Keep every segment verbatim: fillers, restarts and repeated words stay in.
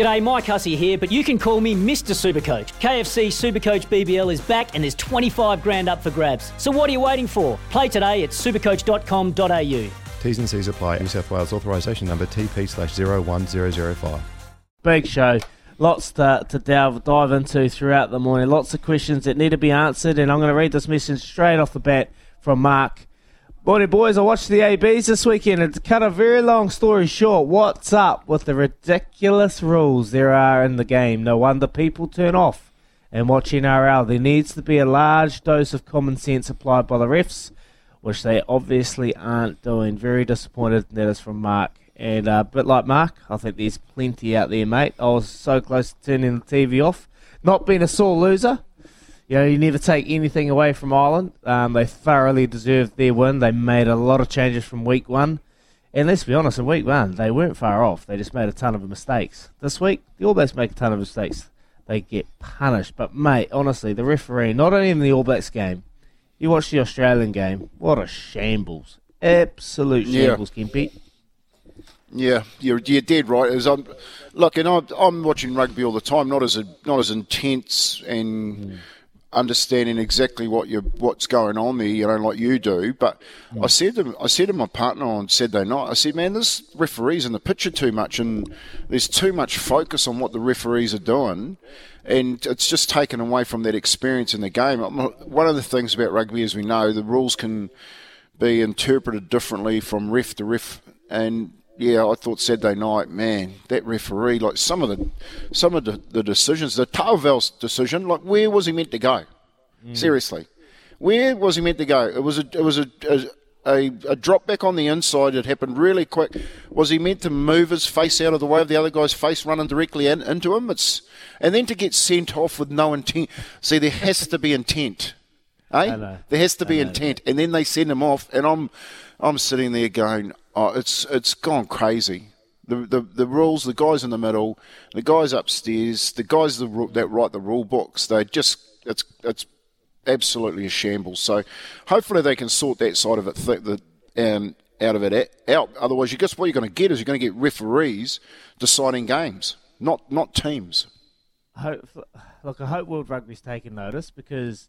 G'day, Mike Hussey here, but you can call me Mister Supercoach. K F C Supercoach B B L is back and there's twenty-five grand up for grabs. So what are you waiting for? Play today at supercoach dot com dot a u. T's and C's apply. New South Wales authorisation number T P slash zero one zero zero five. Big show. Lots to, to dive, dive into throughout the morning. Lots of questions that need to be answered, and I'm going to read this message straight off the bat from Mark. Morning, boys. I watched the A Bs this weekend, and to cut a very long story short, what's up with the ridiculous rules there are in the game? No wonder people turn off and watch N R L. There needs to be a large dose of common sense applied by the refs, which they obviously aren't doing. Very disappointed. That is from Mark. And a bit like Mark, I think there's plenty out there, mate. I was so close to turning the T V off. Not being a sore loser. You know, you never take anything away from Ireland. Um, they thoroughly deserved their win. They made a lot of changes from week one. And let's be honest, in week one, they weren't far off. They just made a ton of mistakes. This week, the All Blacks make a ton of mistakes. They get punished. But, mate, honestly, the referee, not only in the All Blacks game, you watch the Australian game, what a shambles. Absolute shambles, yeah. Kempe. Yeah, you're, you're dead right. As I'm, look, and I'm, I'm watching rugby all the time, not as a, not as intense and... Mm. understanding exactly what you what's going on there, you know, like you do. But yeah. I said to I said to my partner on Saturday night, I said, man, this referee's in the picture too much, and there's too much focus on what the referees are doing, and it's just taken away from that experience in the game. One of the things about rugby, as we know, the rules can be interpreted differently from ref to ref, and yeah, I thought Saturday night, man, that referee, like some of the some of the, the decisions, the Tatavel's decision, like where was he meant to go? Mm. Seriously, where was he meant to go? It was a it was a, a a drop back on the inside. It happened really quick. Was he meant to move his face out of the way of the other guy's face running directly in, into him? It's and then to get sent off with no intent. See, there has to be intent, eh? There has to be intent, and then they send him off, and I'm I'm sitting there going. Oh, it's it's gone crazy. The, the the rules, the guys in the middle, the guys upstairs, the guys that write the rule books, they just it's it's absolutely a shambles. So hopefully they can sort that side of it th- the, um, out of it out. Otherwise, you guess what you're going to get is you're going to get referees deciding games, not not teams. I hope, look, I hope World Rugby's taking notice because.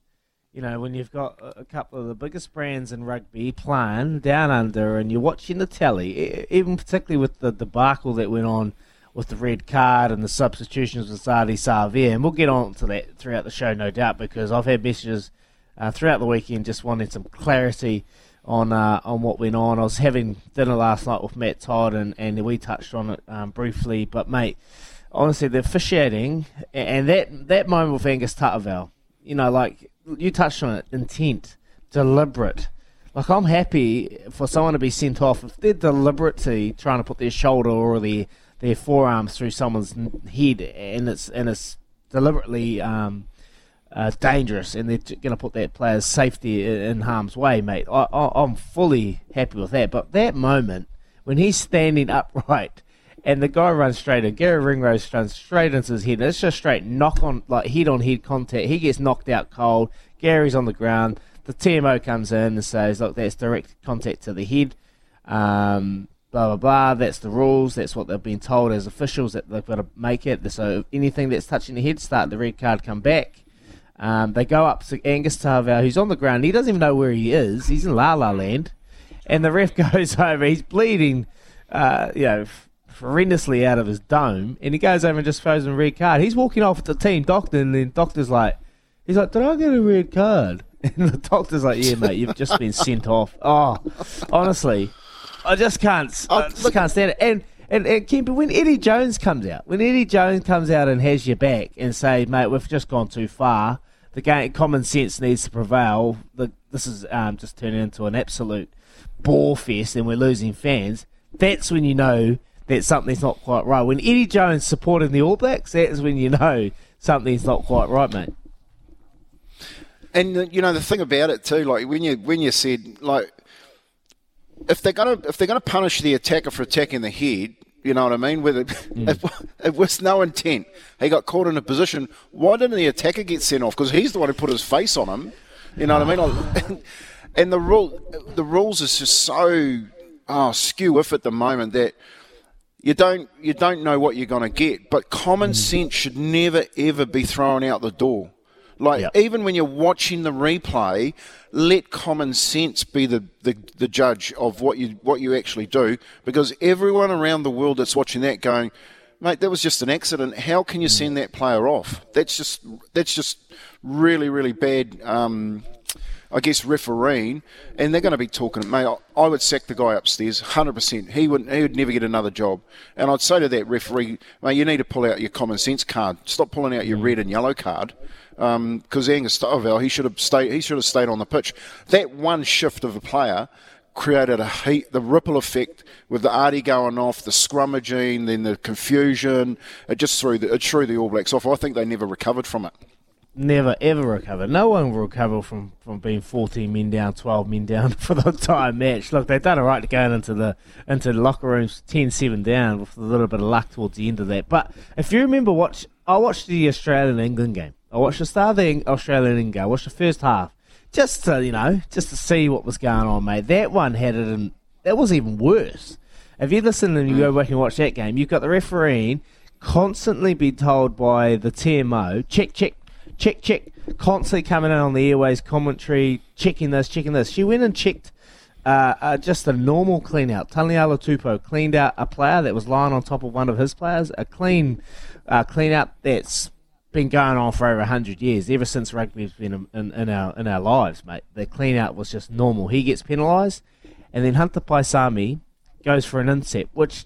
You know, when you've got a couple of the biggest brands in rugby playing down under and you're watching the telly, even particularly with the debacle that went on with the red card and the substitutions with Ardie Savea, and we'll get on to that throughout the show, no doubt, because I've had messages uh, throughout the weekend just wanting some clarity on uh, on what went on. I was having dinner last night with Matt Todd and, and we touched on it um, briefly, but, mate, honestly, the officiating and that, that moment with Angus Tatavel, you know, like... You touched on it, intent, deliberate. Like, I'm happy for someone to be sent off if they're deliberately trying to put their shoulder or their, their forearms through someone's head and it's and it's deliberately um, uh, dangerous and they're going to put that player's safety in harm's way, mate. I, I, I'm fully happy with that. But that moment when he's standing upright and the guy runs straight in. Gary Ringrose runs straight into his head. It's just straight knock on, like head-on-head contact. He gets knocked out cold. Gary's on the ground. The T M O comes in and says, look, that's direct contact to the head. Um, blah, blah, blah. That's the rules. That's what they've been told as officials that they've got to make it. So anything that's touching the head, start the red card, come back. Um, they go up to Angus Tatavel, who's on the ground. He doesn't even know where he is. He's in La La Land. And the ref goes over. He's bleeding, uh, you know, horrendously out of his dome, and he goes over and just throws him a red card. He's walking off at the team doctor, and the doctor's like, he's like, did I get a red card? And the doctor's like, yeah, mate, you've just been sent off. Oh, honestly, I just can't, I just look, can't stand it. And, and, and Kempe, when Eddie Jones comes out, when Eddie Jones comes out and has your back and say, mate, we've just gone too far, the game, common sense needs to prevail, the, this is um, just turning into an absolute bore fest and we're losing fans, that's when you know that something's not quite right. When Eddie Jones supported the All Blacks, that's when you know something's not quite right, mate. And you know the thing about it too, like when you when you said like if they're gonna if they're gonna punish the attacker for attacking the head, you know what I mean? With it, mm. it, it was no intent. He got caught in a position. Why didn't the attacker get sent off? Because he's the one who put his face on him. You know what I mean? Like, and, and the rule the rules is just so oh, skew if at the moment that. You don't you don't know what you're going to get, but common sense should never, ever be thrown out the door. Like, yep. even when you're watching the replay, let common sense be the, the, the judge of what you what you actually do, because everyone around the world that's watching that going, mate, that was just an accident. How can you send that player off? That's just that's just really, really bad, um, I guess, refereeing. And they're going to be talking, mate, I would sack the guy upstairs, one hundred percent. He would he would never get another job. And I'd say to that referee, mate, you need to pull out your common sense card. Stop pulling out your red and yellow card. Because um, Angus Tatavel, he should have stayed. He should have stayed on the pitch. That one shift of a player created a heat, the ripple effect with the Ardie going off, the scrummaging, then the confusion. It just threw the, it threw the All Blacks off. I think they never recovered from it. Never ever recover. No one will recover from, from being fourteen men down, twelve men down for the entire match. Look, they've done all right going into the into the locker rooms ten seven down with a little bit of luck towards the end of that. But if you remember, watch I watched the Australian England game. I watched the start of the Australian England game. I watched the first half just to you know just to see what was going on, mate. That one had it, and that was even worse. If you listen and you go back and watch that game, you've got the refereeing constantly be told by the T M O, check check. Check, check, constantly coming in on the airways commentary, checking this, checking this. She went and checked uh, uh, just a normal clean-out. Taniela Tupou cleaned out a player that was lying on top of one of his players, a clean uh, clean-out that's been going on for over one hundred years, ever since rugby's been in, in, our, in our lives, mate. The clean-out was just normal. He gets penalised, and then Hunter Paisami goes for an inset, which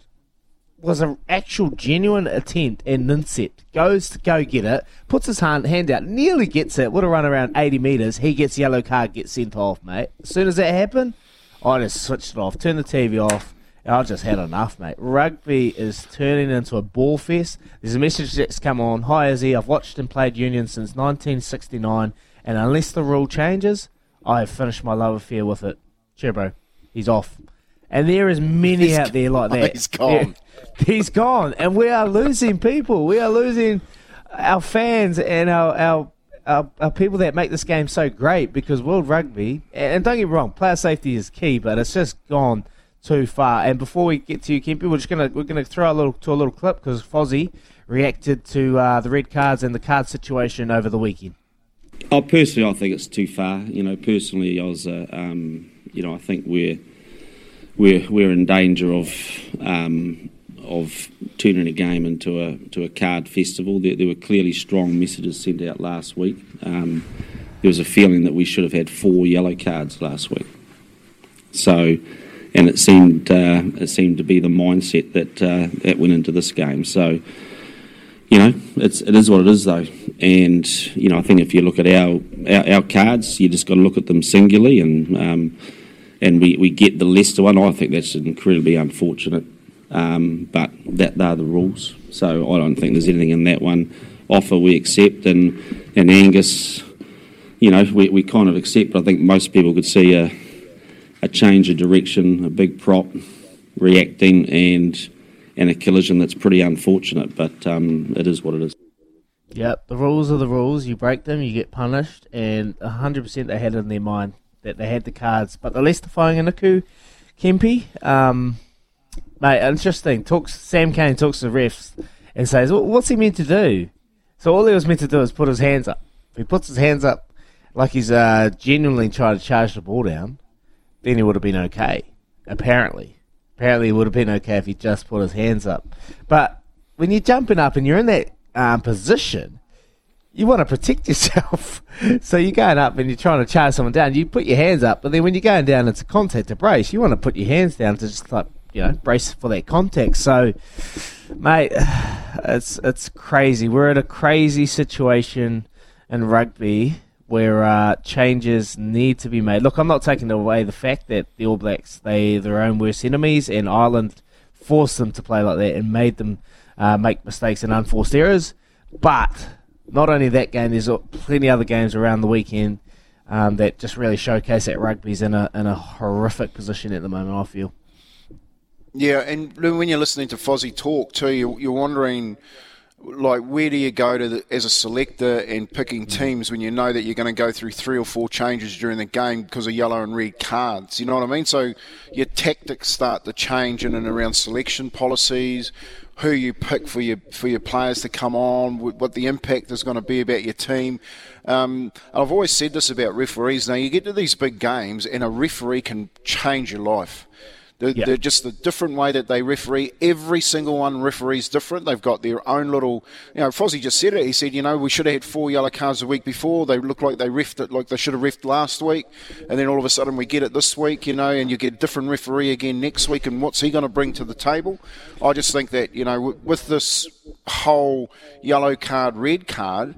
was an actual genuine attempt, and Ninset goes to go get it, puts his hand, hand out, nearly gets it, would have run around eighty metres, he gets yellow card, gets sent off, mate. As soon as that happened, I just switched it off, turned the T V off, and I just had enough, mate. Rugby is turning into a ball fest. There's a message that's come on, hi Izzy, I've watched and played union since nineteen sixty-nine, and unless the rule changes, I have finished my love affair with it. Cheer bro, he's off. And there is many he's out there like that. He's gone. Yeah, he's gone. And we are losing people. We are losing our fans and our, our our our people that make this game so great, because World Rugby, and don't get me wrong, player safety is key, but it's just gone too far. And before we get to you, Kempe, we're just gonna we're gonna throw a little to a little clip because Fozzie reacted to uh, the red cards and the card situation over the weekend. Oh, personally, I think it's too far. You know, personally, I was, uh, um, you know, I think we're. We're we're in danger of um, of turning a game into a to a card festival. There, there were clearly strong messages sent out last week. Um, there was a feeling that we should have had four yellow cards last week. So, and it seemed uh, it seemed to be the mindset that uh, that went into this game. So, you know, it's it is what it is though. And you know, I think if you look at our our, our cards, you just got to look at them singularly and. Um, And we, we get the Leicester one. I think that's incredibly unfortunate, um, but that they're the rules. So I don't think there's anything in that one. Offer we accept, and and Angus, you know, we, we kind of accept. But I think most people could see a a change of direction, a big prop reacting, and and a collision that's pretty unfortunate. But um, it is what it is. Yep, the rules are the rules. You break them, you get punished, and one hundred percent they had it in their mind that they had the cards. But the Leicester firing and Niku, Kempe, um, mate, interesting. Talks Sam Cane talks to the refs and says, well, what's he meant to do? So all he was meant to do is put his hands up. If he puts his hands up like he's uh, genuinely trying to charge the ball down, then he would have been okay, apparently. Apparently it would have been okay if he just put his hands up. But when you're jumping up and you're in that um, position, you want to protect yourself. So you're going up and you're trying to charge someone down. You put your hands up, but then when you're going down into contact to brace, you want to put your hands down to just, like, you know, brace for that contact. So, mate, it's it's crazy. We're in a crazy situation in rugby where uh, changes need to be made. Look, I'm not taking away the fact that the All Blacks, they their own worst enemies, and Ireland forced them to play like that and made them uh, make mistakes and unforced errors. But not only that game, there's plenty other games around the weekend um, that just really showcase that rugby's in a in a horrific position at the moment, I feel. Yeah, and when you're listening to Fozzie talk too, you're, you're wondering, like, where do you go to the, as a selector and picking teams when you know that you're going to go through three or four changes during the game because of yellow and red cards? You know what I mean? So your tactics start to change in and around selection policies, who you pick for your for your players to come on, what the impact is going to be about your team. Um, and I've always said this about referees. Now, you get to these big games and a referee can change your life. They're, yeah. they're just the different way that they referee. Every single one referees different. They've got their own little, you know, Fozzie just said it. He said, you know, we should have had four yellow cards the week before. They look like they refed it like they should have refed last week. And then all of a sudden we get it this week, you know, and you get a different referee again next week. And what's he going to bring to the table? I just think that, you know, w- with this whole yellow card, red card,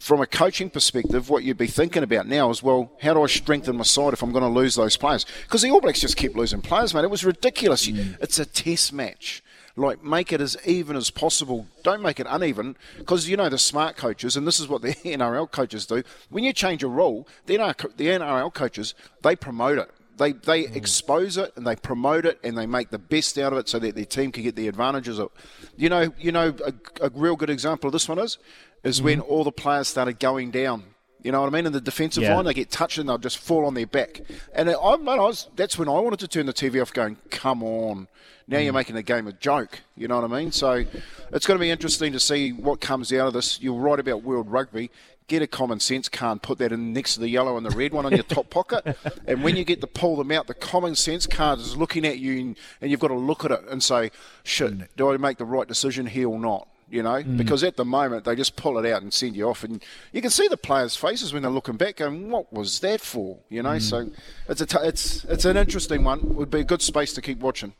from a coaching perspective, what you'd be thinking about now is, well, how do I strengthen my side if I'm going to lose those players? Because the All Blacks just kept losing players, mate. It was ridiculous. Mm. It's a test match. Like, make it as even as possible. Don't make it uneven, because, you know, the smart coaches, and this is what the N R L coaches do, when you change a rule, the N R L coaches, they promote it. They they mm. expose it and they promote it and they make the best out of it so that their team can get the advantages of it. You know, you know a, a real good example of this one is, is mm. when all the players started going down. You know what I mean? In the defensive yeah. line, they get touched and they'll just fall on their back. And I, I was, that's when I wanted to turn the T V off going, come on, now mm. you're making the game a joke. You know what I mean? So it's going to be interesting to see what comes out of this. You're right about World Rugby. Get a common sense card, put that in next to the yellow and the red one on your top pocket. And when you get to pull them out, the common sense card is looking at you, and, and you've got to look at it and say, shit, do I make the right decision here or not? You know, mm. because at the moment they just pull it out and send you off, and you can see the players' faces when they're looking back going, what was that for? You know, mm. so it's a t- it's it's an interesting one. It would be a good space to keep watching.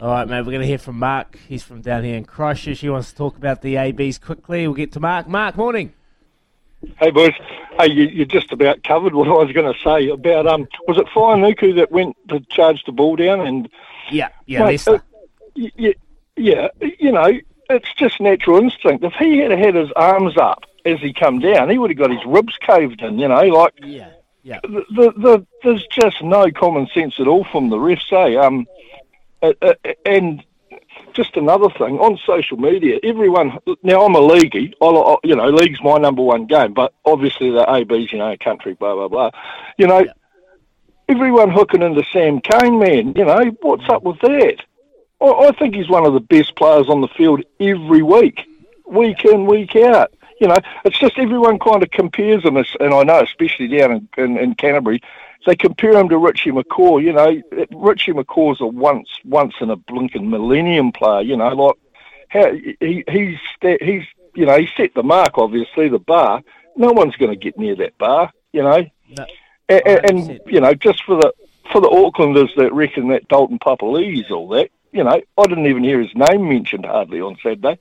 All right, mate, we're going to hear from Mark. He's from down here in Christchurch. He wants to talk about the A Bs quickly. We'll get to Mark. Mark, morning. Hey, boys. Hey, you, you just about covered what I was going to say about, um, was it Fianuku that went to charge the ball down? And Yeah, yeah, mate, uh, yeah, yeah, you know, it's just natural instinct. If he had had his arms up as he come down, he would have got his ribs caved in, you know, like, yeah, yeah. The, the, the, there's just no common sense at all from the refs, eh? Um, uh, uh, and just another thing, on social media, everyone, now I'm a leaguey, I'll, I'll, you know, league's my number one game, but obviously the A Bs, you know, country, blah, blah, blah, you know, yeah. everyone hooking into Sam Cane, man, you know, what's up with that? I think he's one of the best players on the field every week, week in, week out. You know, it's just everyone kind of compares him, and I know, especially down in, in, in Canterbury, they compare him to Richie McCaw. You know, Richie McCaw's a once once in a blinking millennium player. You know, like how he, he's he's you know he set the mark, obviously the bar. No one's going to get near that bar. You know, no, and, and you know just for the for the Aucklanders that reckon that Dalton Papali is all that. You know, I didn't even hear his name mentioned hardly on Saturday.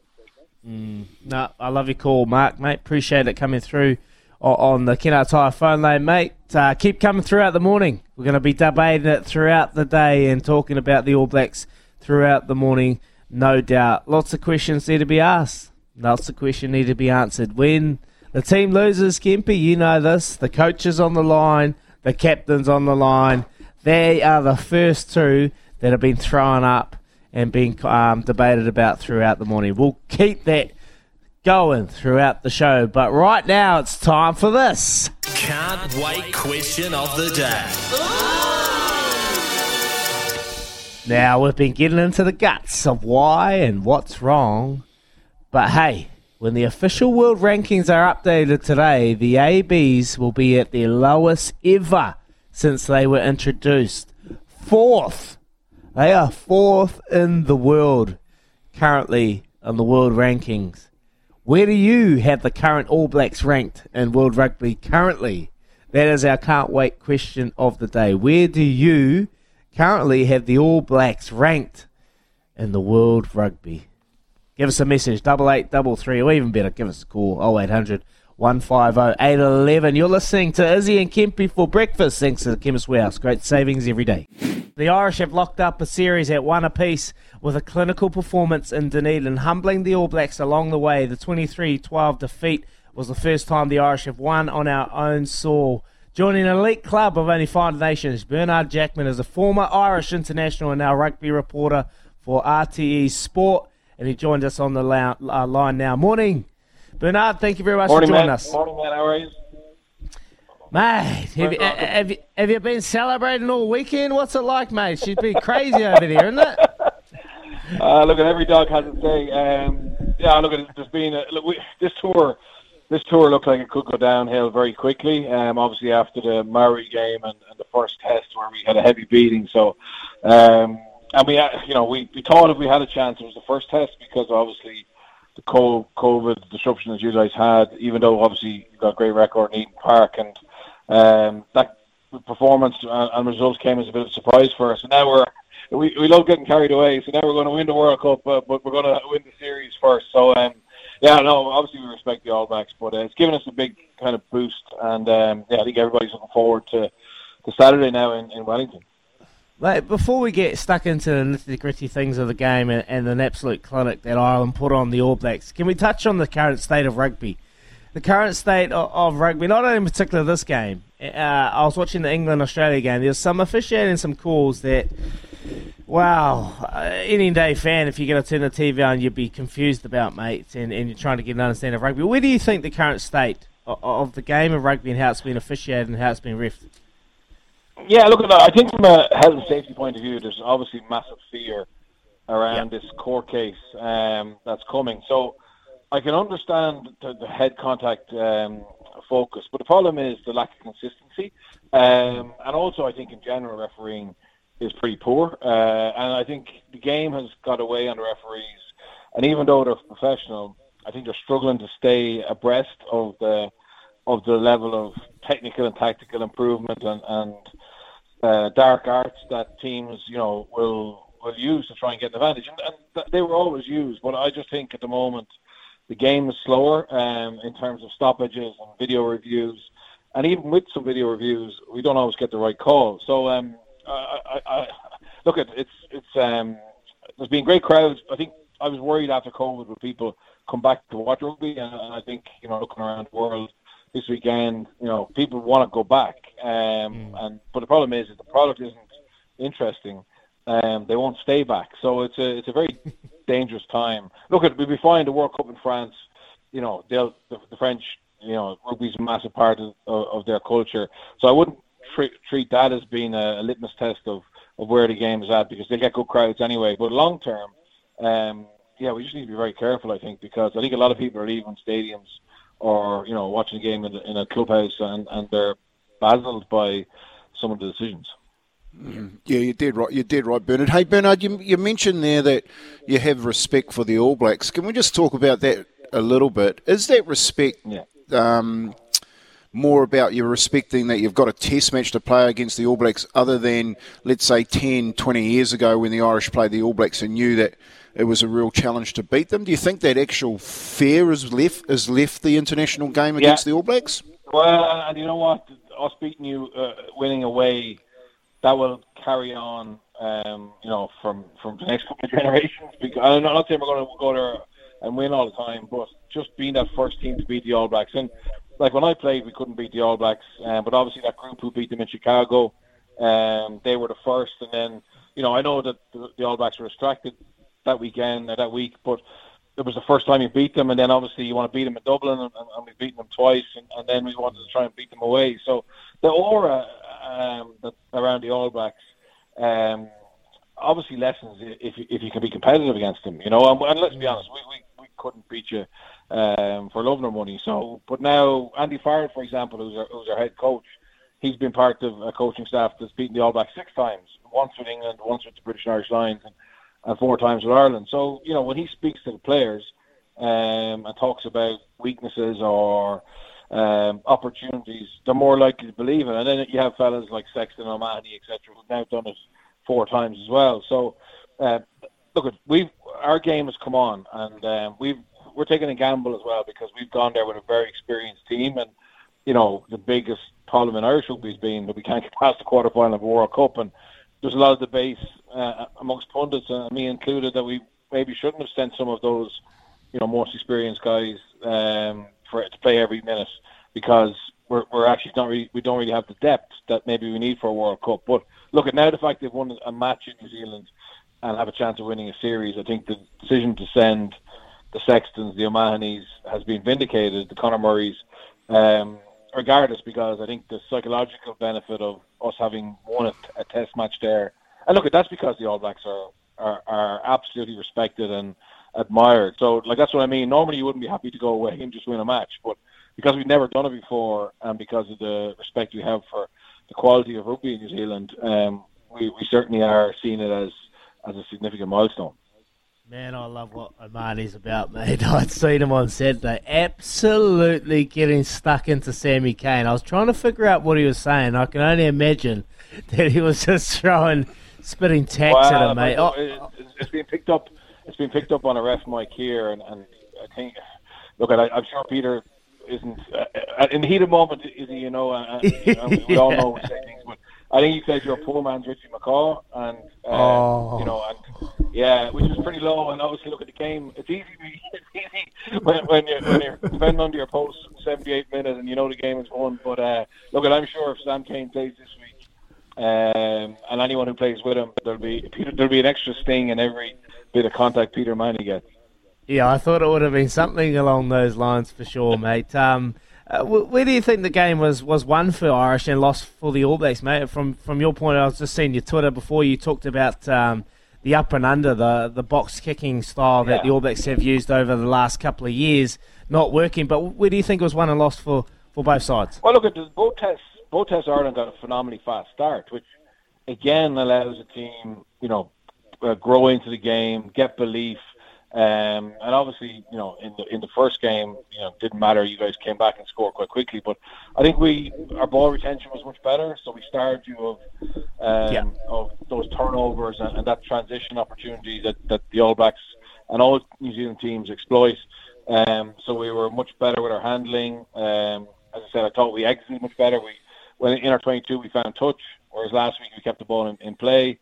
Mm, no, I love your call, Mark, mate. Appreciate it coming through on the Kena Tire phone lane, mate. Uh, keep coming throughout the morning. We're going to be debating it throughout the day and talking about the All Blacks throughout the morning, no doubt. Lots of questions need to be asked. Lots of questions need to be answered. When the team loses, Kempe, you know this, the coach is on the line, the captain's on the line. They are the first two that have been thrown up and being um, debated about throughout the morning. We'll keep that going throughout the show, but right now it's time for this. Can't wait question of the day. Oh! Now, we've been getting into the guts of why and what's wrong, but hey, when the official world rankings are updated today, the A Bs will be at their lowest ever since they were introduced. Fourth. They are fourth in the world, currently in the world rankings. Where do you have the current All Blacks ranked in World Rugby currently? That is our can't wait question of the day. Where do you currently have the All Blacks ranked in the World Rugby? Give us a message, double eight double three, or even better, give us a call, oh eight hundred, one five oh, eight one one. You're listening to Izzy and Kempe for breakfast, thanks to the Chemist Warehouse. Great savings every day. The Irish have locked up a series at one apiece with a clinical performance in Dunedin, humbling the All Blacks along the way. The twenty-three twelve defeat was the first time the Irish have won on our own soil. Joining an elite club of only five nations, Bernard Jackman is a former Irish international and now rugby reporter for R T E Sport. and he joins us on the la- uh, line now. Morning, Bernard. Thank you very much Morning, for joining Matt. us. Morning, Matt. How are you? Mate, have you, have, you, have you been celebrating all weekend? What's it like, mate? She'd be crazy over there, isn't it? Uh, look, every dog has its day. Um, yeah, look, there's been a, look, we, this tour. This tour looked like it could go downhill very quickly. Um, obviously, after the Maori game and, and the first test where we had a heavy beating, so um, and we, you know, we, we thought if we had a chance, it was the first test because obviously. The COVID disruption that you guys had, even though obviously you got a great record in Eden Park, and um, that performance and, and results came as a bit of a surprise for us. And now we're we, we love getting carried away. So now we're going to win the World Cup, uh, but we're going to win the series first. So um, yeah, no, obviously we respect the All Blacks, but uh, it's given us a big kind of boost. And um, yeah, I think everybody's looking forward to, to Saturday now in, in Wellington. Like, before we get stuck into the nitty-gritty things of the game and, and an absolute clinic that Ireland put on the All Blacks, can we touch on the current state of rugby? The current state of, of rugby, not only in particular this game. Uh, I was watching the England-Australia game. There's some officiating, some calls that, wow, uh, any day fan, if you're going to turn the T V on, you'd be confused about, mates, and, and you're trying to get an understanding of rugby. Where do you think the current state of, of the game of rugby and how it's been officiated and how it's been reffed? Yeah, look, I think from a health and safety point of view, there's obviously massive fear around yeah. this court case um, that's coming. So I can understand the, the head contact um, focus, but the problem is the lack of consistency. Um, and also, I think in general, refereeing is pretty poor. Uh, and I think the game has got away on the referees. And even though they're professional, I think they're struggling to stay abreast of the of the level of technical and tactical improvement and, and Uh, dark arts that teams, you know, will will use to try and get an advantage, and, and they were always used. But I just think at the moment the game is slower um, in terms of stoppages and video reviews, and even with some video reviews, we don't always get the right call. So, um, I, I, I, look, at it's it's um, there's been great crowds. I think I was worried after COVID would people come back to watch rugby, and, and I think you know, looking around the world. This weekend, you know, people want to go back, um, and but the problem is if the product isn't interesting, um, they won't stay back. So it's a it's a very dangerous time. Look, it'll be fine. The World Cup in France, you know, they'll the, the French, you know, rugby's a massive part of, of their culture. So I wouldn't treat treat that as being a, a litmus test of, of where the game is at because they get good crowds anyway. But long term, um, yeah, we just need to be very careful. I think because I think a lot of people are leaving stadiums. Or you know, watching a game in, in a clubhouse, and, and they're baffled by some of the decisions. Mm. Yeah, you're dead right. You're dead right, Bernard. Hey, Bernard, you you mentioned there that you have respect for the All Blacks. Can we just talk about that a little bit? Is that respect yeah. um, more about you respecting that you've got a test match to play against the All Blacks, other than let's say ten, twenty years ago when the Irish played the All Blacks and knew that? It was a real challenge to beat them. Do you think that actual fear is left is left the international game against yeah. the All Blacks? Well, and you know what? Us beating you, uh, winning away, that will carry on, um, you know, from, from the next couple of generations. Because I'm not saying we're going to go there and win all the time, but just being that first team to beat the All Blacks. And, like, when I played, we couldn't beat the All Blacks, um, but obviously that group who beat them in Chicago, um, they were the first. And then, you know, I know that the, the All Blacks were distracted that weekend or that week, but it was the first time you beat them, and then obviously you want to beat them in Dublin, and, and we've beaten them twice, and, and then we wanted to try and beat them away. So the aura um, that, around the All Blacks um, obviously lessens if you, if you can be competitive against them, you know. And, and let's be honest, we, we, we couldn't beat you um, for love nor money. So, but now Andy Farrell, for example, who's our, who's our head coach, he's been part of a coaching staff that's beaten the All Blacks six times, once with England, once with the British and Irish Lions. And, and four times with Ireland. So, you know, when he speaks to the players um, and talks about weaknesses or um, opportunities, they're more likely to believe it. And then you have fellas like Sexton, O'Mahony, et cetera, who've now done it four times as well. So, uh, look, we've our game has come on, and um, we've, we're taking a gamble as well because we've gone there with a very experienced team. And, you know, the biggest problem in Irish rugby has been that we can't get past the quarterfinal of a World Cup. And there's a lot of debate uh, amongst pundits, and uh, me included, that we maybe shouldn't have sent some of those, you know, most experienced guys um, for to play every minute because we're we're actually not really, we don't really have the depth that maybe we need for a World Cup. But look at now the fact they've won a match in New Zealand, and have a chance of winning a series. I think the decision to send the Sextons, the O'Mahaneys, has been vindicated, the Conor Murrays, um, regardless, because I think the psychological benefit of us having won a, a test match there, and look, that's because the All Blacks are, are, are absolutely respected and admired. So, like, that's what I mean. Normally you wouldn't be happy to go away and just win a match, but because we've never done it before and because of the respect we have for the quality of rugby in New Zealand, um, we, we certainly are seeing it as, as a significant milestone. Man, I love what O'Mahony's about, mate. I'd seen him on set. They absolutely getting stuck into Sammy Cane. I was trying to figure out what he was saying. I can only imagine that he was just throwing, spitting tacks well, at him, mate. Oh, it, it's been picked up. It's been picked up on a ref mic here, and, and I think. Look, I, I'm sure Peter isn't uh, in the heat of the moment. Is he? You know, uh, you know we yeah. all know we say things, but I think he says you're a poor man's Richie McCaw, and uh, oh. you know, and. Yeah, which is pretty low, and obviously look at the game. It's easy, it's easy when, when you're when you're defending under your post seventy-eight minutes, and you know the game is won. But uh, look, at I'm sure if Sam Cane plays this week, um, and anyone who plays with him, there'll be there'll be an extra sting in every bit of contact Peter Maney gets. Yeah, I thought it would have been something along those lines for sure, mate. Um, uh, where do you think the game was, was won for Irish and lost for the All Blacks, mate? From from your point, I was just seeing your Twitter before you talked about. Um, The up and under, the the box kicking style that yeah. the All Blacks have used over the last couple of years, not working. But where do you think it was won and lost for, for both sides? Well, look at the, both tests. Both tests, Ireland got a phenomenally fast start, which again allows a team, you know, uh, grow into the game, get belief, um, and obviously, you know, in the in the first game, you know, it didn't matter. You guys came back and scored quite quickly, but I think we our ball retention was much better, so we starved you of. Um, yeah. of those turnovers and, and that transition opportunity that, that the All Blacks and all New Zealand teams exploit. Um, so we were much better with our handling. Um, as I said, I thought we exited much better. We, when in our twenty-two, we found touch, whereas last week we kept the ball in, in play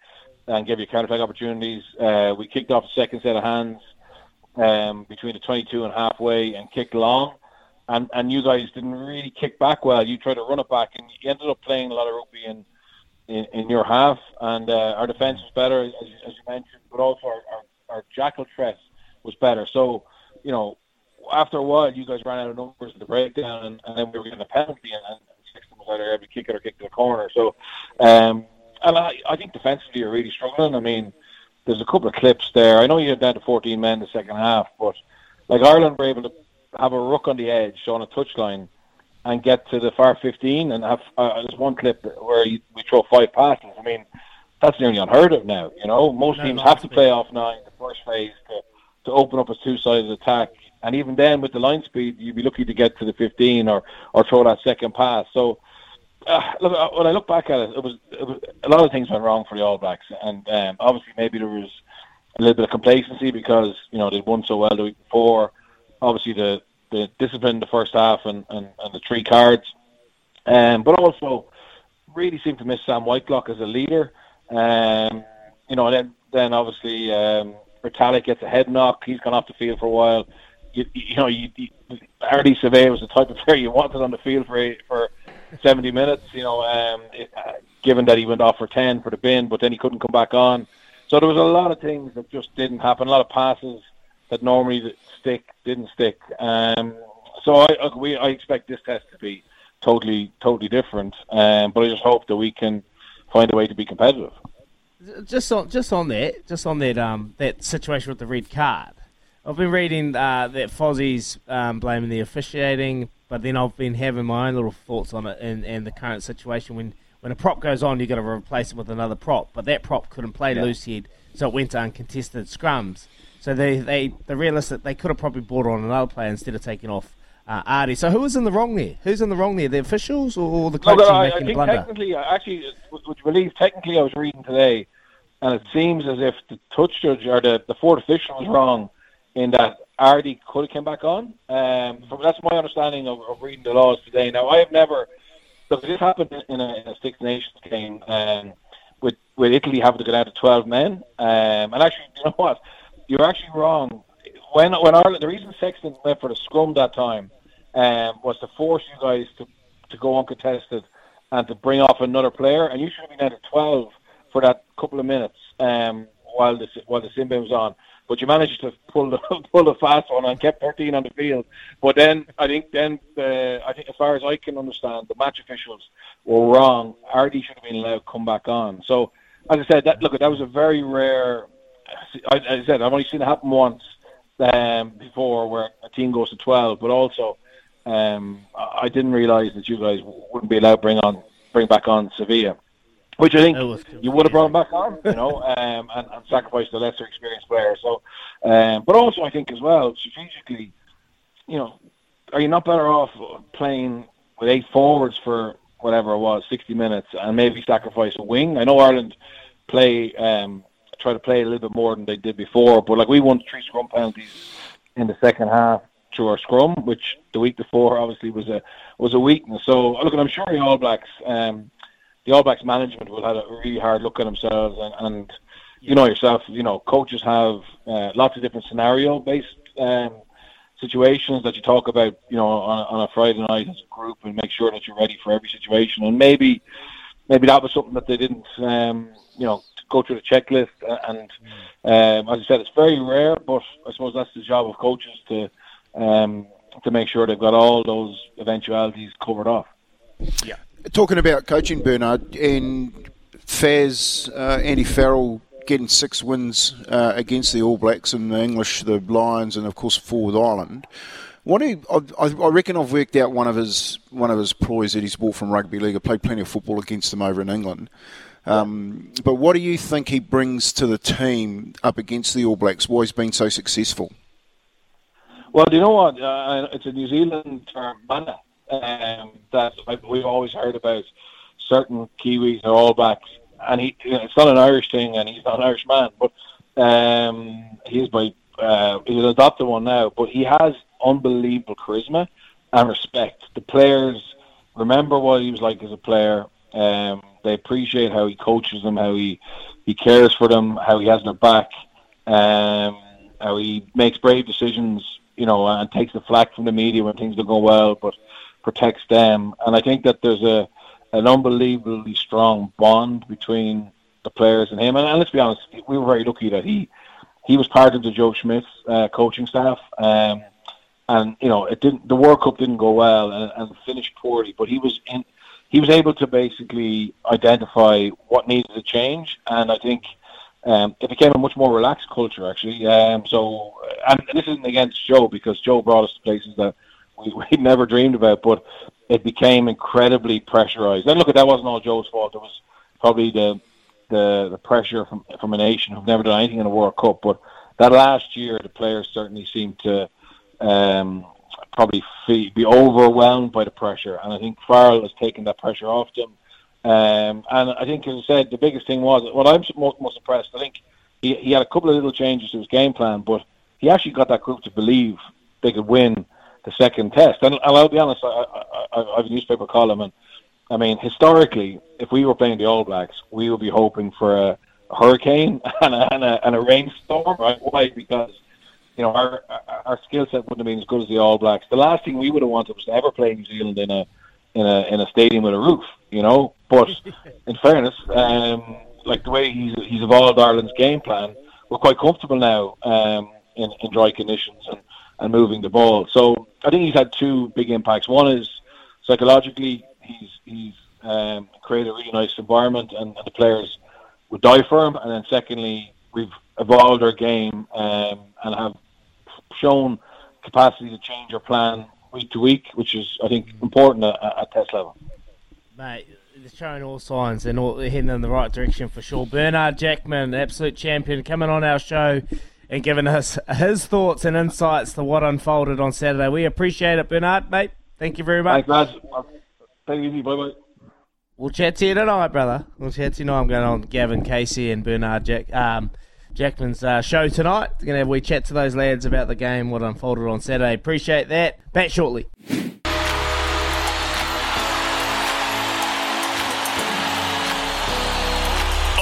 and gave you counter-attack opportunities. Uh, we kicked off the second set of hands um, between the twenty-two and halfway and kicked long. And, and you guys didn't really kick back well. You tried to run it back and you ended up playing a lot of rugby and In, in your half, and uh, our defence was better, as, as you mentioned, but also our, our, our jackal press was better. So, you know, after a while, you guys ran out of numbers at the breakdown, and, and then we were getting a penalty, and, and Sexton was out of every kick it or kick to the corner. So, um, and I, I think defensively you're really struggling. I mean, there's a couple of clips there. I know you had down to fourteen men the second half, but like Ireland were able to have a ruck on the edge, so on a touchline, and get to the far fifteen and have uh, there's one clip where you, we throw five passes. I mean, that's nearly unheard of now, you know. Most no, teams have to play off nine the first phase to, to open up a two-sided attack. And even then, with the line speed, you'd be lucky to get to the fifteen or, or throw that second pass. So, uh, look, when I look back at it, it was, it was a lot of things went wrong for the All Blacks. And um, obviously maybe there was a little bit of complacency because, you know, they'd won so well the week before. Obviously the the discipline in the first half and, and, and the three cards. Um, but also, really seemed to miss Sam Whitelock as a leader. Um, you know, then then obviously, um, Retallick gets a head knock. He's gone off the field for a while. You, you know, you, you, Ardie Savea was the type of player you wanted on the field for eight, for seventy minutes, you know, um, it, uh, given that he went off for ten for the bin, but then he couldn't come back on. So there was a lot of things that just didn't happen, a lot of passes that normally stick didn't stick. Um, so I, we, I expect this test to be totally, totally different. Um, but I just hope that we can find a way to be competitive. Just on, just on that, just on that, um, that situation with the red card. I've been reading uh, that Fozzie's um, blaming the officiating, but then I've been having my own little thoughts on it and, and the current situation. When, when a prop goes on, you've got to replace it with another prop, but that prop couldn't play yeah. loose head, so it went to uncontested scrums. So they, they, the realists that they could have probably brought on another player instead of taking off uh, Ardie. So who was in the wrong there? Who's in the wrong there? The officials or the coaching no, no, making I, I a blunder? Technically, actually, would you believe, technically I was reading today, and it seems as if the touch judge or the, the fourth official was wrong in that Ardie could have come back on. Um, that's my understanding of, of reading the laws today. Now, I have never... Look, this happened in a, in a Six Nations game um, with, with Italy having to go down to twelve men. Um, and actually, you know what? You're actually wrong. When when Ireland, the reason Sexton went for the scrum that time um, was to force you guys to, to go uncontested and to bring off another player, and you should have been out at twelve for that couple of minutes. Um, while the while the sin bin was on. But you managed to pull the, pull a fast one and kept thirteen on the field. But then I think then the, I think as far as I can understand, the match officials were wrong. Ardie should have been allowed to come back on. So as I said, that look, that was a very rare. As I said, I've only seen it happen once um, before, where a team goes to twelve. But also, um, I didn't realise that you guys wouldn't be allowed to bring on bring back on Savea, which I think you would have brought him back on, you know, um, and, and sacrificed a lesser experienced player. So, um, but also I think as well, strategically, you know, are you not better off playing with eight forwards for whatever it was, sixty minutes, and maybe sacrifice a wing? I know Ireland play um, try to play a little bit more than they did before, but like we won three scrum penalties in the second half through our scrum, which the week before obviously was a was a weakness. So look, I'm sure the All Blacks. Um, The All Blacks management will have a really hard look at themselves, and, and you know yourself, you know, coaches have uh, lots of different scenario-based um, situations that you talk about, you know, on, on a Friday night as a group, and make sure that you're ready for every situation. And maybe, maybe that was something that they didn't, um, you know, go through the checklist. And um, as I said, it's very rare, but I suppose that's the job of coaches to um, to make sure they've got all those eventualities covered off. Yeah. Talking about coaching, Bernard, and Faz, uh, Andy Farrell getting six wins uh, against the All Blacks and the English, the Lions, and of course Forward Ireland. What do you, I, I reckon I've worked out one of his one of his ploys that he's bought from rugby league. I played plenty of football against him over in England. Um, but what do you think he brings to the team up against the All Blacks? Why he's been so successful? Well, do you know what? Uh, it's a New Zealand term, mana. Um, that we've always heard about certain Kiwis or All Blacks, and he, you know, it's not an Irish thing, and he's not an Irish man, but um, he's by uh, he's an adopted one now. But he has unbelievable charisma and respect. The players remember what he was like as a player. Um, they appreciate how he coaches them, how he he cares for them, how he has their back, um, how he makes brave decisions, you know, and takes the flak from the media when things don't go well, but protects them. And I think that there's a an unbelievably strong bond between the players and him. And, and let's be honest, we were very lucky that he he was part of the Joe Schmidt uh, coaching staff. Um, and you know, it didn't. The World Cup didn't go well and, and finished poorly. But he was in. He was able to basically identify what needed to change. And I think um, it became a much more relaxed culture actually. Um, so, and this isn't against Joe, because Joe brought us to places that We, we never dreamed about, but it became incredibly pressurised. And look, that wasn't all Joe's fault. It was probably the the, the pressure from, from a nation who've never done anything in a World Cup. But that last year, the players certainly seemed to um, probably fee, be overwhelmed by the pressure. And I think Farrell has taken that pressure off them. Um, and I think, as I said, the biggest thing was, what I'm most, most impressed, I think he, he had a couple of little changes to his game plan, but he actually got that group to believe they could win the second test. And I'll be honest, I, I, I have a newspaper column, and I mean, historically, if we were playing the All Blacks, we would be hoping for a hurricane and a, and a, and a rainstorm, right? Why? Because, you know, our our skill set wouldn't have been as good as the All Blacks. The last thing we would have wanted was to ever play New Zealand in a in a in a stadium with a roof, you know. But in fairness, um, like the way he's he's evolved Ireland's game plan, we're quite comfortable now um, in, in dry conditions and. and moving the ball. So I think he's had two big impacts. One is psychologically, he's he's um, created a really nice environment, and, and the players would die for him. And then secondly, we've evolved our game um, and have shown capacity to change our plan week to week, which is, I think, important at, at test level. Mate, they're showing all signs and all, they're heading in the right direction for sure. Bernard Jackman, absolute champion, coming on our show and giving us his thoughts and insights to what unfolded on Saturday. We appreciate it, Bernard, mate. Thank you very much. Thanks, guys. Take it easy. Bye-bye. We'll chat to you tonight, brother. We'll chat to you tonight. I'm going on Gavin Casey and Bernard Jack, um, Jackman's uh, show tonight. We're going to have we chat to those lads about the game, what unfolded on Saturday. Appreciate that. Back shortly.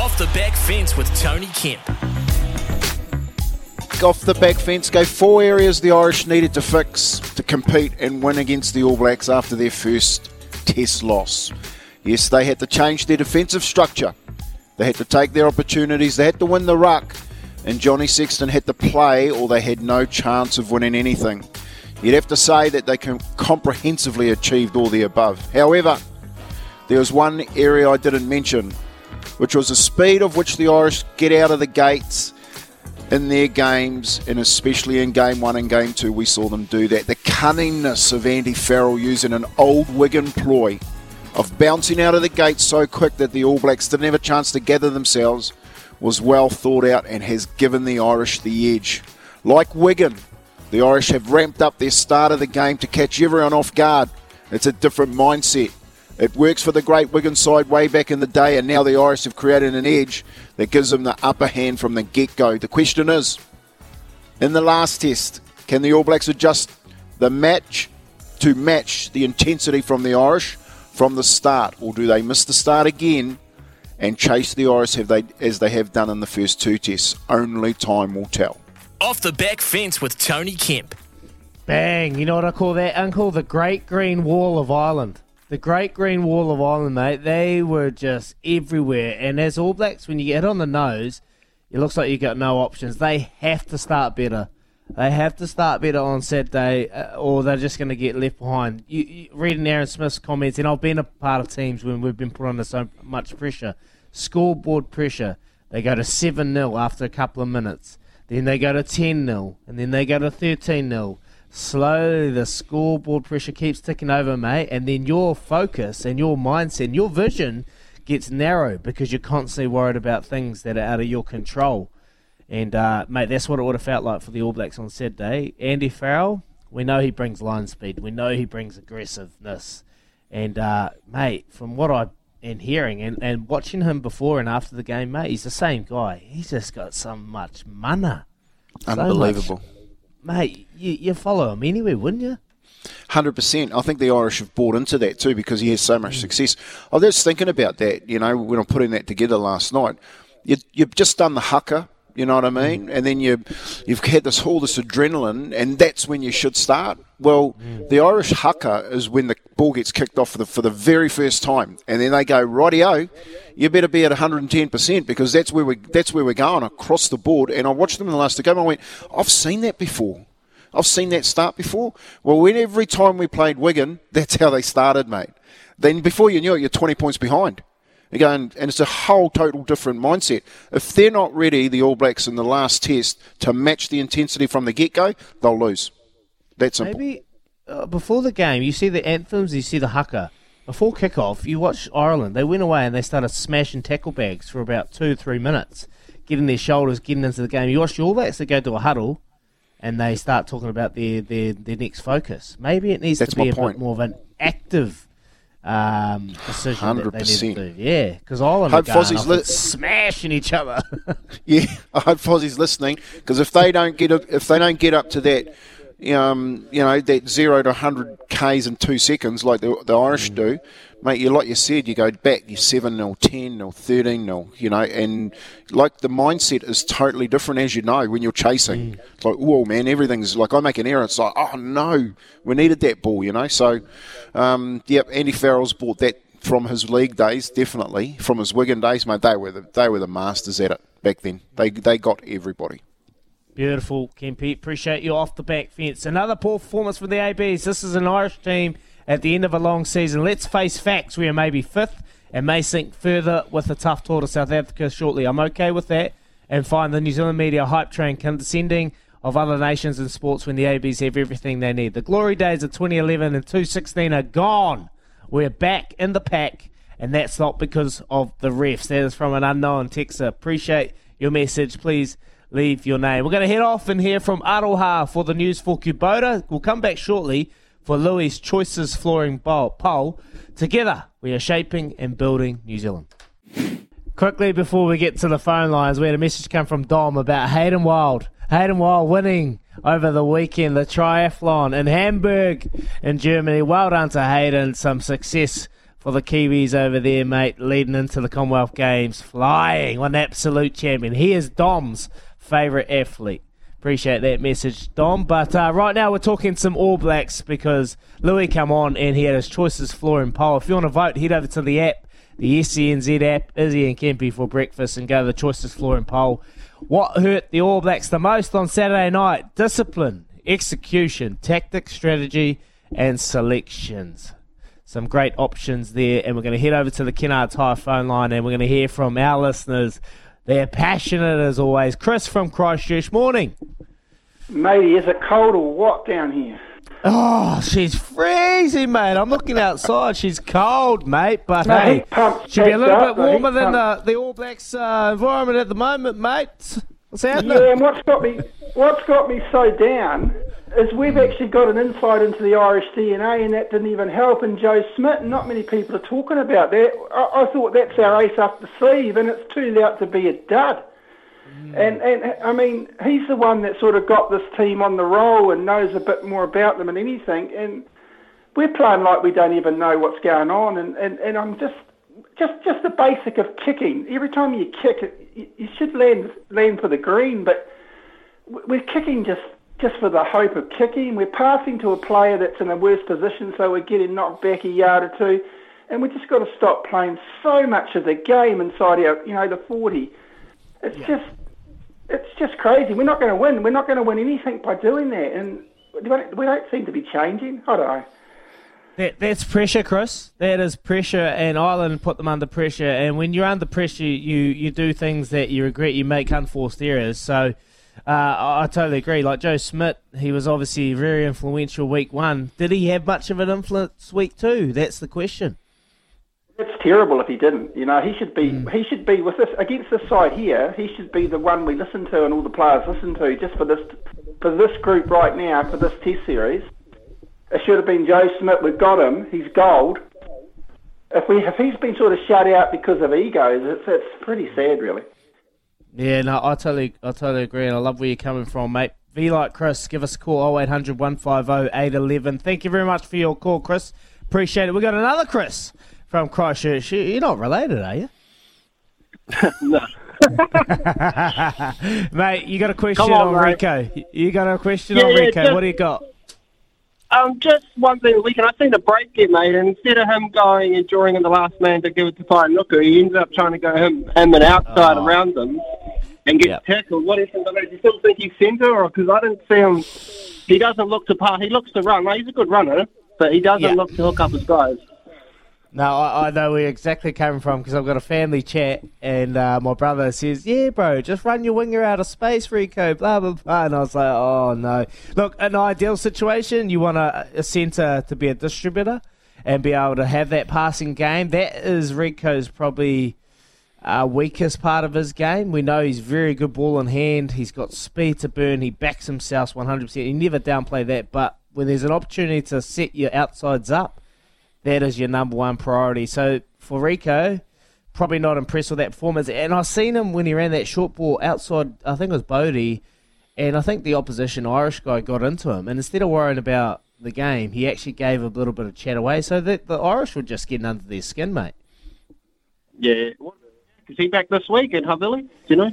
Off the back fence with Tony Kemp. Off the back fence, go four areas the Irish needed to fix to compete and win against the All Blacks after their first test loss. Yes, they had to change their defensive structure. They had to take their opportunities. They had to win the ruck. and Johnny Sexton had to play or they had no chance of winning anything. You'd have to say that they can comprehensively achieved all the above. However, there was one area I didn't mention, which was the speed of which the Irish get out of the gates in their games, and especially in game one and game two, we saw them do that. The cunningness of Andy Farrell using an old Wigan ploy of bouncing out of the gates so quick that the All Blacks didn't have a chance to gather themselves was well thought out and has given the Irish the edge. Like Wigan, the Irish have ramped up their start of the game to catch everyone off guard. It's a different mindset. It works for the great Wigan side way back in the day, and now the Irish have created an edge that gives them the upper hand from the get-go. The question is, in the last test, can the All Blacks adjust the match to match the intensity from the Irish from the start, or do they miss the start again and chase the Irish have they, as they have done in the first two tests? Only time will tell. Off the back fence with Tony Kemp. Bang, you know what I call that, Uncle? The Great Green Wall of Ireland. The Great Green Wall of Ireland, mate, they were just everywhere. And as All Blacks, when you get on the nose, it looks like you got no options. They have to start better. They have to start better on Saturday, uh, or they're just going to get left behind. You, you, reading Aaron Smith's comments, and I've been a part of teams when we've been put under so much pressure, scoreboard pressure. They go to seven nil after a couple of minutes. Then they go to ten nil, and then they go to thirteen nil. Slowly, the scoreboard pressure keeps ticking over, mate, and then your focus and your mindset and your vision gets narrow because you're constantly worried about things that are out of your control. And, uh, mate, that's what it would have felt like for the All Blacks on Saturday. Andy Farrell, we know he brings line speed. We know he brings aggressiveness. And, uh, mate, from what I am hearing and, and watching him before and after the game, mate, he's the same guy. He's just got so much mana. Unbelievable. So much. Mate, you, you follow him anyway, wouldn't you? one hundred percent. I think the Irish have bought into that too because he has so much mm. success. I was just thinking about that, you know, when I'm putting that together last night. You, you've just done the haka, you know what I mean? Mm. And then you, you've had this all this adrenaline, and that's when you should start. Well, mm. the Irish haka is when the ball gets kicked off for the, for the very first time, and then they go, rightio, you better be at one hundred ten percent because that's where we that's where we're going across the board. And I watched them in the last game. I went, I've seen that before. I've seen that start before. Well, when every time we played Wigan, that's how they started, mate. Then before you knew it, you're twenty points behind. Again, and it's a whole total different mindset. If they're not ready, the All Blacks in the last test to match the intensity from the get-go, they'll lose. That's simple. Maybe uh, before the game, you see the anthems, you see the haka. Before kickoff, you watch Ireland. They went away and they started smashing tackle bags for about two, three minutes, getting their shoulders, getting into the game. You watch the All Blacks, they go to a huddle, and they start talking about their, their, their next focus. Maybe it needs That's to be a point. bit more of an active um, decision one hundred percent. That they need to do. Yeah, because Ireland hope are going li- smashing each other. Yeah, I hope Fozzie's listening, because if they don't get up, if they don't get up to that, Um, you know, that zero to one hundred kays in two seconds like the, the Irish mm. do, mate, you like you said, you go back, you're seven nil, ten nil, thirteen nil, you know, and like the mindset is totally different, as you know, when you're chasing. Mm. It's like, whoa, man, everything's like, I make an error, it's like, oh, no, we needed that ball, you know. So, um, yep, Andy Farrell's bought that from his league days, definitely, from his Wigan days, mate, they were the, they were the masters at it back then. They, they got everybody. Beautiful, Kempe. Appreciate you off the back fence. Another poor performance for the A Bs. This is an Irish team at the end of a long season. Let's face facts. We are maybe fifth and may sink further with a tough tour to South Africa shortly. I'm okay with that and find the New Zealand media hype train condescending of other nations and sports when the A Bs have everything they need. The glory days of twenty eleven and two sixteen are gone. We're back in the pack, and that's not because of the refs. That is from an unknown texter. Appreciate your message, please. Leave your name. We're going to head off and hear from Aroha for the news for Kubota. We'll come back shortly for Louis' Choices Flooring Poll. Together, we are shaping and building New Zealand. Quickly before we get to the phone lines, we had a message come from Dom about Hayden Wild. Hayden Wild winning over the weekend, the triathlon in Hamburg in Germany. Well done to Hayden. Some success for the Kiwis over there, mate, leading into the Commonwealth Games. Flying. What an absolute champion. He is Dom's favourite athlete. Appreciate that message, Dom. But uh, right now we're talking some All Blacks because Louis come on and he had his Choices Flooring Poll. If you want to vote, head over to the app, the S C N Z app, Izzy and Kempe for breakfast, and go to the Choices Flooring Poll. What hurt the All Blacks the most on Saturday night? Discipline, execution, tactics, strategy, and selections. Some great options there. And we're going to head over to the Kena Tire phone line and we're going to hear from our listeners. They're passionate as always. Chris from Christchurch, morning. Matey, is it cold or what down here? Oh, she's freezing, mate. I'm looking outside. She's cold, mate. But, no, hey, she'll be a little up, bit warmer than the, the All Blacks uh, environment at the moment, mate. What's happening? Yeah, and what's got me, what's got me so down is we've actually got an insight into the Irish D N A, and that didn't even help. And Joe Smith, not many people are talking about that. I, I thought that's our ace up the sleeve, and it's turned out to be a dud. And, and I mean, he's the one that sort of got this team on the roll and knows a bit more about them than anything. And we're playing like we don't even know what's going on. And, and, and I'm just, just just the basic of kicking. Every time you kick, you, you should land land for the green. But we're kicking just, just for the hope of kicking. We're passing to a player that's in a worse position, so we're getting knocked back a yard or two. And we just got to stop playing so much of the game inside our, you know, the forty. It's yeah. just, it's just crazy. We're not going to win. We're not going to win anything by doing that, and we don't seem to be changing. I don't know. That, that's pressure, Chris. That is pressure, and Ireland put them under pressure. And when you're under pressure, you, you do things that you regret. You make unforced errors. So uh, I, I totally agree. Like Joe Smith, he was obviously very influential week one. Did he have much of an influence week two? That's the question. It's terrible if he didn't. You know, he should be. Mm. He should be with this against this side here. He should be the one we listen to and all the players listen to just for this for this group right now for this Test series. It should have been Joe Smith. We've got him. He's gold. If we if he's been sort of shut out because of egos, it's it's pretty sad, really. Yeah, no, I totally I totally agree, and I love where you're coming from, mate. Be like Chris. Give us a call oh eight hundred, one five oh, eight one one. Thank you very much for your call, Chris. Appreciate it. We got another Chris from Christchurch. You're not related, are you? No. Mate, you got a question on, on Rico. You got a question yeah, on Rico. Yeah, just, what do you got? Um, just one thing, we can. I seen the break there, mate, and instead of him going and drawing in the last man to give it to Tanuku, he ends up trying to go him, him and outside oh. around him and get yep. tackled. What is it? Do you still think he's centre? Because I didn't see him. He doesn't look to pass. He looks to run. Like, he's a good runner, but he doesn't yeah. look to hook up his guys. No, I, I know where exactly came from because I've got a family chat and uh, my brother says, yeah, bro, just run your winger out of space, Rico, blah, blah, blah. And I was like, oh, no. Look, an ideal situation, you want a, a centre to be a distributor and be able to have that passing game. That is Rico's probably uh, weakest part of his game. We know he's very good ball in hand. He's got speed to burn. He backs himself one hundred percent. He never downplay that, but when there's an opportunity to set your outsides up, that is your number one priority. So for Rico, probably not impressed with that performance. And I've seen him when he ran that short ball outside, I think it was Bodie, and I think the opposition Irish guy got into him. And instead of worrying about the game, he actually gave a little bit of chat away so that the Irish were just getting under their skin, mate. Yeah. Is he back this week at Harvey? Do you know?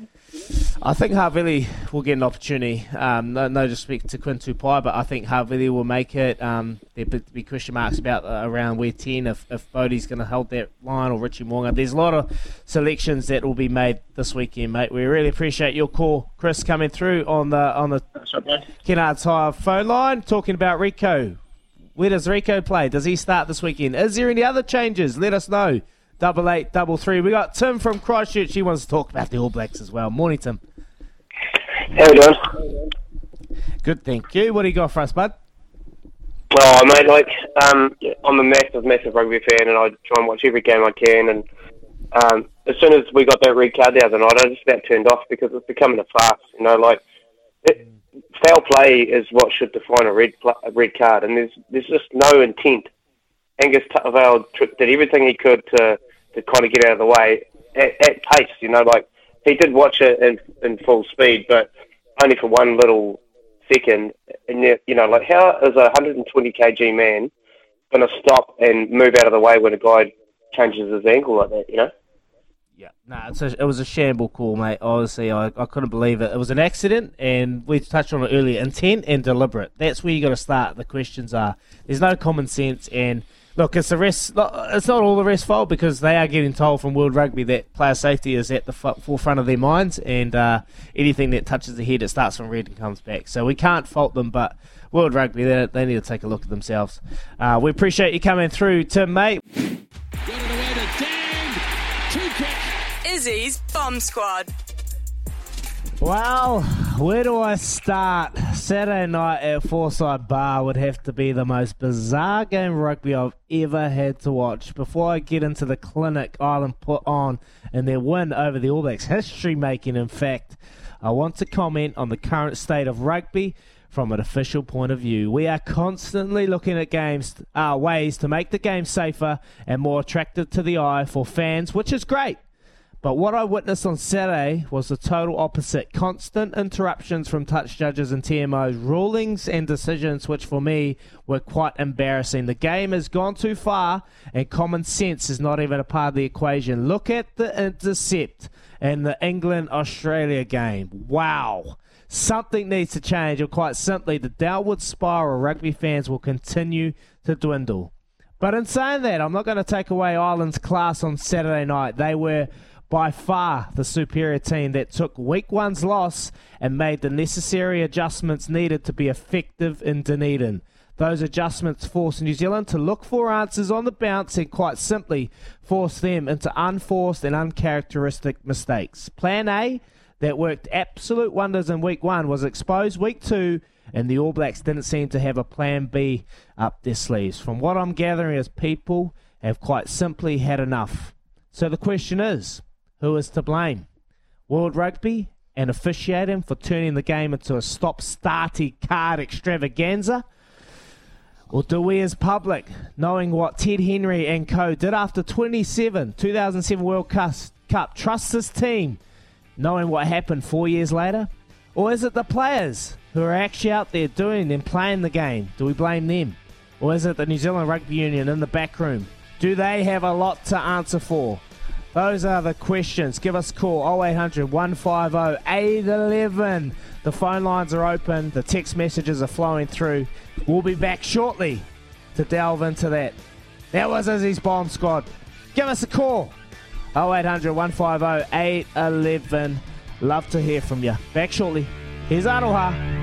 I think Harvey will get an opportunity. Um, no, no disrespect to Quintu Pai, but I think Harvey will make it. Um, there'll be question marks about uh, around where ten if, if Bodie's going to hold that line or Richie Mwonga. There's a lot of selections that will be made this weekend, mate. We really appreciate your call, Chris, coming through on the on the right, Kena Tire phone line, talking about Rico. Where does Rico play? Does he start this weekend? Is there any other changes? Let us know. Double eight, double three. We got Tim from Christchurch. He wants to talk about the All Blacks as well. Morning, Tim. How you doing? Good, thank you. What do you got for us, bud? Oh, mate, like, um, I'm a massive, massive rugby fan, and I try and watch every game I can. And um, as soon as we got that red card the other night, I just about turned off because it's becoming a farce. You know, like, it, foul play is what should define a red pl- a red card, and there's there's just no intent. Angus Tatavel did everything he could to to kind of get out of the way at, at pace, you know, like he did watch it in, in full speed, but only for one little second. And, you know, like how is a one hundred twenty kilogram man going to stop and move out of the way when a guy changes his angle like that, you know? Yeah, no, nah, it's a, it was a shamble call, mate. Honestly, I, I couldn't believe it. It was an accident, and we touched on it earlier, intent and deliberate. That's where you got to start. The questions are, there's no common sense, and Look, it's the rest. It's not all the rest fault, because they are getting told from World Rugby that player safety is at the f- forefront of their minds, and uh, anything that touches the head, it starts from red and comes back. So we can't fault them, but World Rugby, they, they need to take a look at themselves. Uh, we appreciate you coming through, Tim, mate. Izzy's Bomb Squad. Well, where do I start? Saturday night at Forsyth Bar would have to be the most bizarre game of rugby I've ever had to watch. Before I get into the clinic Ireland put on in their win over the All Blacks, history-making, in fact, I want to comment on the current state of rugby from an official point of view. We are constantly looking at games, uh, ways to make the game safer and more attractive to the eye for fans, which is great. But what I witnessed on Saturday was the total opposite. Constant interruptions from touch judges and T M Os, rulings and decisions which for me were quite embarrassing. The game has gone too far and common sense is not even a part of the equation. Look at the intercept in the England-Australia game. Wow. Something needs to change, or quite simply, the downward spiral rugby fans will continue to dwindle. But in saying that, I'm not going to take away Ireland's class on Saturday night. They were by far the superior team that took week one's loss and made the necessary adjustments needed to be effective in Dunedin. Those adjustments forced New Zealand to look for answers on the bounce and quite simply forced them into unforced and uncharacteristic mistakes. Plan A, that worked absolute wonders in week one, was exposed week two, and the All Blacks didn't seem to have a plan B up their sleeves. From what I'm gathering is people have quite simply had enough. So the question is, who is to blame? World Rugby and officiating for turning the game into a stop-starty card extravaganza? Or do we as public, knowing what Ted Henry and co did after twenty-seven, two thousand seven World Cup, trust this team, knowing what happened four years later? Or is it the players who are actually out there doing and playing the game? Do we blame them? Or is it the New Zealand Rugby Union in the back room? Do they have a lot to answer for? Those are the questions. Give us a call, oh eight hundred, one five zero, eight one one. The phone lines are open. The text messages are flowing through. We'll be back shortly to delve into that. That was Izzy's Bomb Squad. Give us a call, oh eight hundred, one five zero, eight one one. Love to hear from you. Back shortly. Here's Aroha.